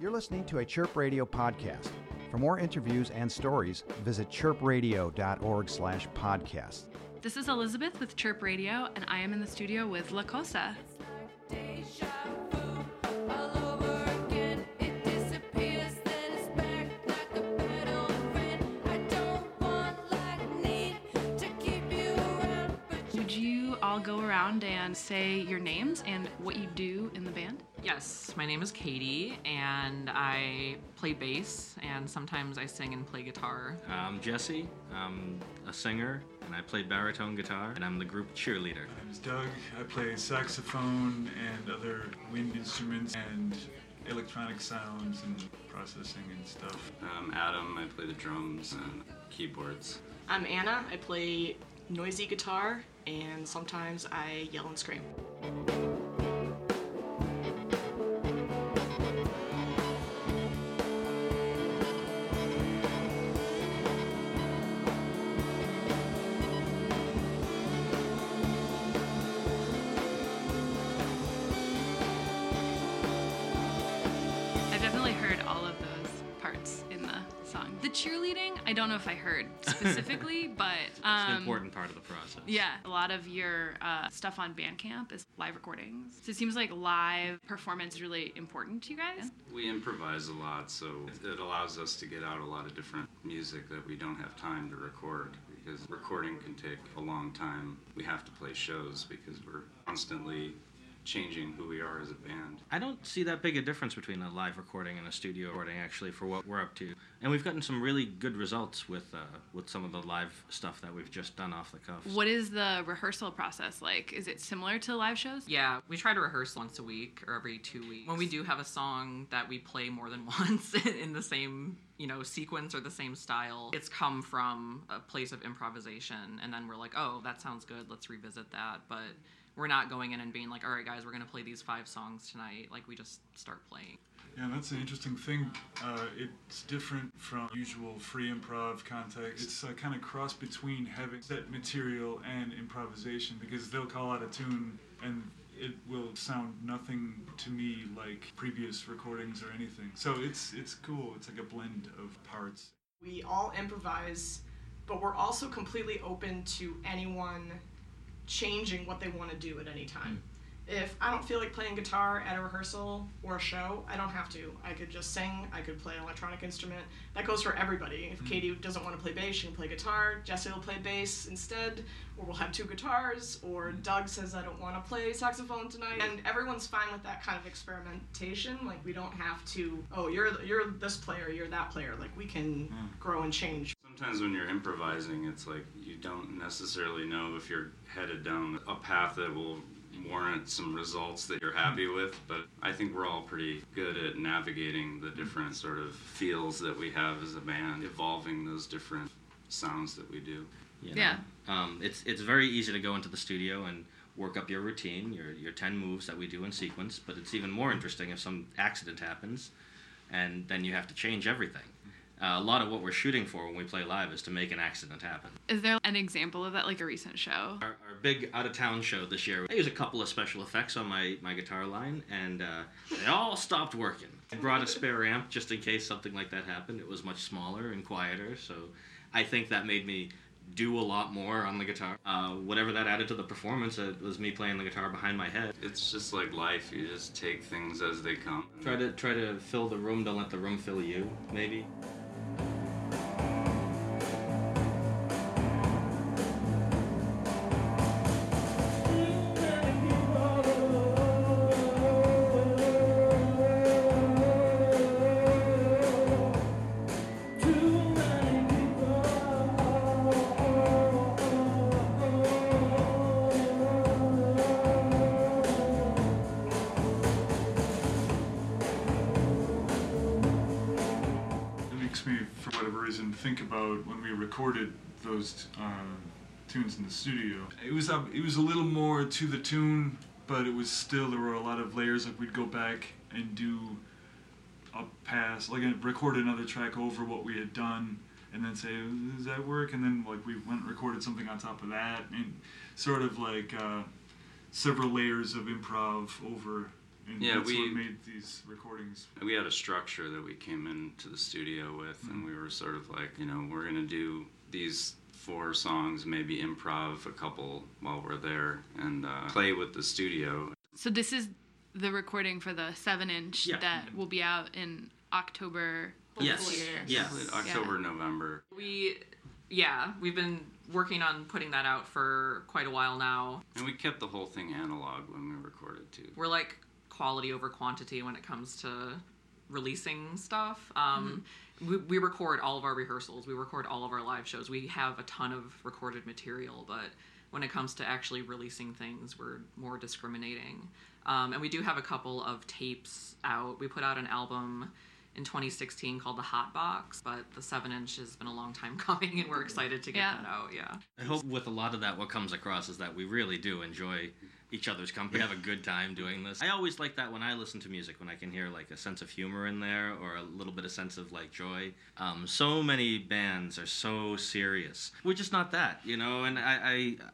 You're listening to a Chirp Radio podcast. For more interviews and stories, visit chirpradio.org/podcast. This is Elizabeth with Chirp Radio, and I am in the studio with La Cosa. Would you all go around and say your names and what you do in the band? Yes, my name is Katie, and I play bass, and sometimes I sing and play guitar. I'm Jesse. I'm a singer, and I play baritone guitar, and I'm the group cheerleader. My name is Doug. I play saxophone and other wind instruments and electronic sounds and processing and stuff. I'm Adam. I play the drums and keyboards. I'm Anna. I play noisy guitar, and sometimes I yell and scream. I don't know if I heard specifically, but... it's an important part of the process. Yeah. A lot of your stuff on Bandcamp is live recordings. So it seems like live performance is really important to you guys. We improvise a lot, so it allows us to get out a lot of different music that we don't have time to record, because recording can take a long time. We have to play shows because we're constantly changing who we are as a band. I don't see that big a difference between a live recording and a studio recording, actually, for what we're up to. And we've gotten some really good results with some of the live stuff that we've just done off the cuff. What is the rehearsal process like? Is it similar to live shows? Yeah, we try to rehearse once a week or every 2 weeks. When we do have a song that we play more than once in the same, you know, sequence or the same style, it's come from a place of improvisation, and then we're like, oh, that sounds good, let's revisit that. But we're not going in and being like, all right, guys, we're going to play these 5 songs tonight. Like, we just start playing. Yeah, and that's an interesting thing. It's different from usual free improv context. It's kind of cross between having set material and improvisation, because they'll call out a tune and it will sound nothing to me like previous recordings or anything. So it's cool. It's like a blend of parts. We all improvise, but we're also completely open to anyone changing what they want to do at any time. If I don't feel like playing guitar at a rehearsal or a show, I don't have to. I could just sing, I could play an electronic instrument. That goes for everybody. If Katie doesn't want to play bass, she can play guitar. Jesse will play bass instead, or we'll have 2 guitars, or Doug says, I don't want to play saxophone tonight. And everyone's fine with that kind of experimentation. Like, we don't have to, oh, you're this player, you're that player. Like, we can grow and change. Sometimes when you're improvising, it's like you don't necessarily know if you're headed down a path that will warrant some results that you're happy with, but I think we're all pretty good at navigating the different sort of feels that we have as a band, evolving those different sounds that we do. You know? Yeah. It's very easy to go into the studio and work up your routine, your 10 moves that we do in sequence, but it's even more interesting if some accident happens and then you have to change everything. A lot of what we're shooting for when we play live is to make an accident happen. Is there an example of that, like a recent show? Our big out-of-town show this year, I used a couple of special effects on my guitar line, and they all stopped working. I brought a spare amp just in case something like that happened. It was much smaller and quieter, so I think that made me do a lot more on the guitar. Whatever that added to the performance, it was me playing the guitar behind my head. It's just like life. You just take things as they come. Try to fill the room. Don't let the room fill you, maybe. Think about when we recorded those tunes in the studio. It was a little more to the tune, but it was still, there were a lot of layers. Like, we'd go back and do a pass, like record another track over what we had done, and then say, does that work? And then like we went and recorded something on top of that, and sort of like several layers of improv over And yeah, that's what made these recordings. We had a structure that we came into the studio with, mm-hmm. and we were sort of like, you know, we're going to do these 4 songs, maybe improv a couple while we're there, and play with the studio. So this is the recording for the 7-inch that will be out in October. Yes. October, November. We've been working on putting that out for quite a while now. And we kept the whole thing analog when we recorded, too. We're like quality over quantity when it comes to releasing stuff. We record all of our rehearsals. We record all of our live shows. We have a ton of recorded material, but when it comes to actually releasing things, we're more discriminating. And we do have a couple of tapes out. We put out an album in 2016 called The Hot Box, but the 7-inch has been a long time coming, and we're excited to get that out, I hope with a lot of that what comes across is that we really do enjoy each other's company, have a good time doing this. I always like that when I listen to music, when I can hear like a sense of humor in there or a little bit of sense of like joy. So many bands are so serious. We're just not that, you know, and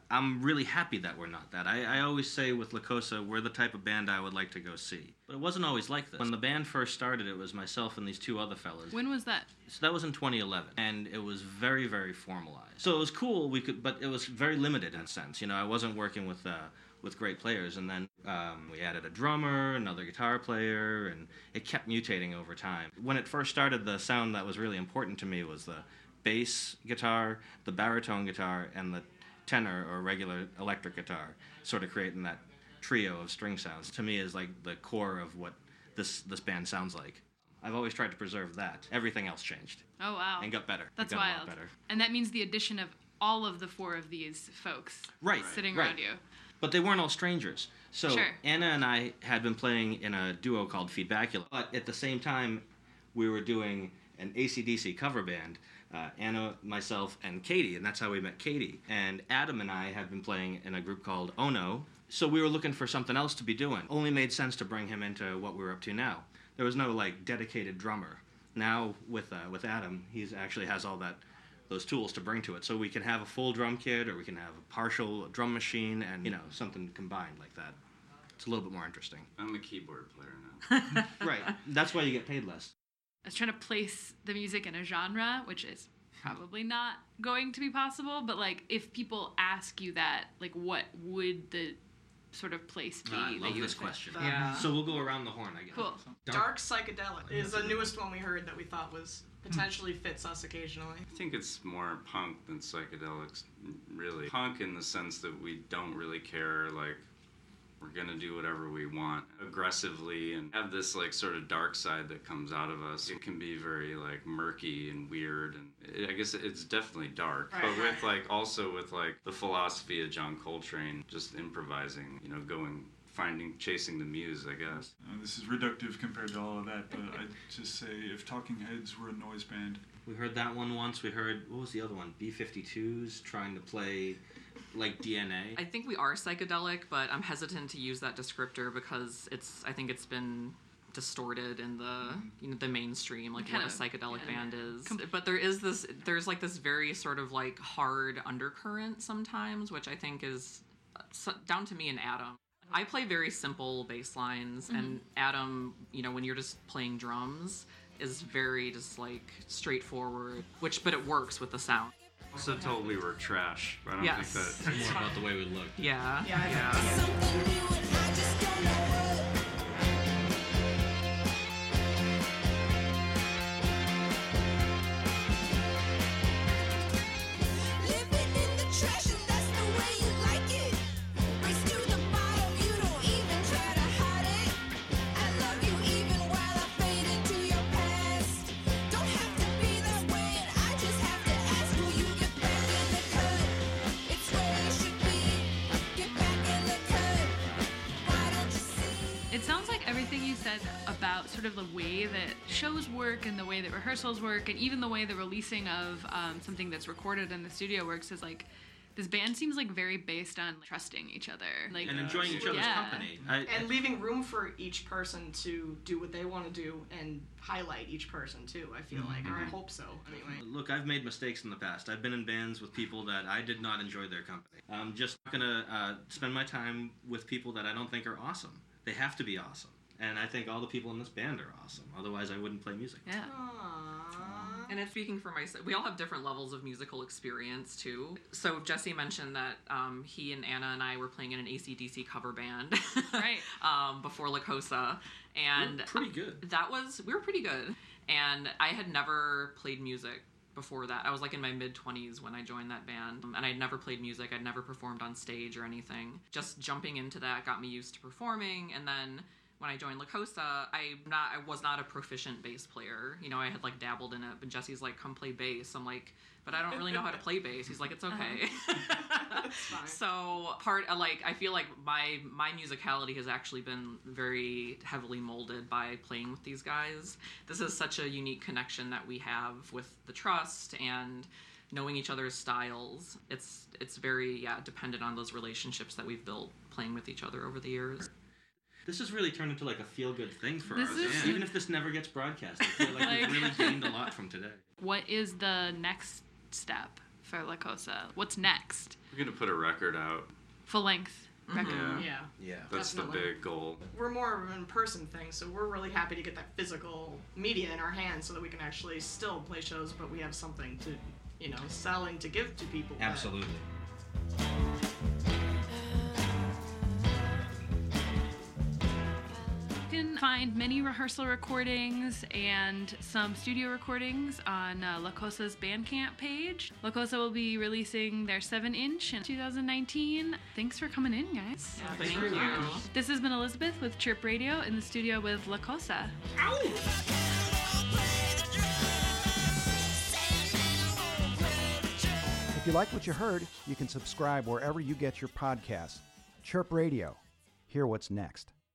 I'm really happy that we're not that. I always say with La Cosa, we're the type of band I would like to go see. But it wasn't always like this. When the band first started, it was myself and these 2 other fellas. When was that? So that was in 2011, and it was very, very formalized. So it was cool, but it was very limited in a sense. You know, I wasn't working with great players, and then we added a drummer, another guitar player, and it kept mutating over time. When it first started, the sound that was really important to me was the bass guitar, the baritone guitar, and the tenor or regular electric guitar, sort of creating that trio of string sounds. To me is like the core of what this band sounds like. I've always tried to preserve that. Everything else changed. Oh, wow. And got better. That's wild. It got a lot better. And that means the addition of all of the 4 of these folks sitting around you. But they weren't all strangers. So Anna and I had been playing in a duo called Feedbackula. But at the same time, we were doing an AC/DC cover band, Anna, myself, and Katie. And that's how we met Katie. And Adam and I had been playing in a group called Oh No. So we were looking for something else to be doing. Only made sense to bring him into what we were up to now. There was no, like, dedicated drummer. Now, with Adam, he actually has all those tools to bring to it. So we can have a full drum kit, or we can have a partial drum machine, and, you know, something combined like that. It's a little bit more interesting. I'm a keyboard player now. Right. That's why you get paid less. I was trying to place the music in a genre, which is probably not going to be possible, but, like, if people ask you that, like, what would the sort of place be? I love this question. So we'll go around the horn, I guess. Cool. Dark psychedelic is the newest one we heard that we thought was potentially fits us occasionally. I think it's more punk than psychedelics, really. Punk in the sense that we don't really care, like, we're going to do whatever we want aggressively and have this, like, sort of dark side that comes out of us. It can be very, like, murky and weird, and I guess it's definitely dark, but with, like, also with, like, the philosophy of John Coltrane, just improvising, you know, chasing the muse, I guess. This is reductive compared to all of that, but I'd just say if Talking Heads were a noise band. We heard that one once. We heard, what was the other one? B-52s trying to play, like, DNA. I think we are psychedelic, but I'm hesitant to use that descriptor because I think it's been distorted in the, you know, the mainstream, like what a psychedelic band is. But there's like this very sort of like hard undercurrent sometimes, which I think is down to me and Adam. I play very simple bass lines, and Adam, you know, when you're just playing drums, is very just, like, straightforward, but it works with the sound. Also told we were trash, but I don't think that's more about the way we look. About sort of the way that shows work and the way that rehearsals work and even the way the releasing of something that's recorded in the studio works is like this band seems like very based on trusting each other, like, and enjoying each other's company and leaving room for each person to do what they want to do and highlight each person too, I feel like, or I hope so anyway. Look, I've made mistakes in the past. I've been in bands with people that I did not enjoy their company. I'm just not gonna spend my time with people that I don't think are awesome. They have to be awesome. and I think all the people in this band are awesome. Otherwise, I wouldn't play music. Yeah. Aww. And it's speaking for myself. We all have different levels of musical experience, too. So Jesse mentioned that he and Anna and I were playing in an AC/DC cover band. Right. Before La Cosa. And we were pretty good. We were pretty good. And I had never played music before that. I was like in my mid-20s when I joined that band, and I'd never played music. I'd never performed on stage or anything. Just jumping into that got me used to performing, and then when I joined La Cosa, I was not a proficient bass player. You know, I had like dabbled in it, but Jesse's like, come play bass. I'm like, but I don't really know how to play bass. He's like, it's okay. So I feel like my musicality has actually been very heavily molded by playing with these guys. This is such a unique connection that we have with the trust and knowing each other's styles. It's very dependent on those relationships that we've built playing with each other over the years. This has really turned into like a feel-good thing for us. Yeah. Even if this never gets broadcast, I feel like we've really gained a lot from today. What is the next step for La Cosa? What's next? We're going to put a record out. Full-length record. Mm-hmm. Yeah. That's definitely the big goal. We're more of an in-person thing, so we're really happy to get that physical media in our hands so that we can actually still play shows, but we have something to, you know, sell and to give to people. Absolutely. Find many rehearsal recordings and some studio recordings on La Cosa's Bandcamp page. La Cosa will be releasing their 7-inch in 2019. Thanks for coming in, guys. Yeah, thank you. This has been Elizabeth with Chirp Radio in the studio with La Cosa. Ow! If you like what you heard, you can subscribe wherever you get your podcasts. Chirp Radio. Hear what's next.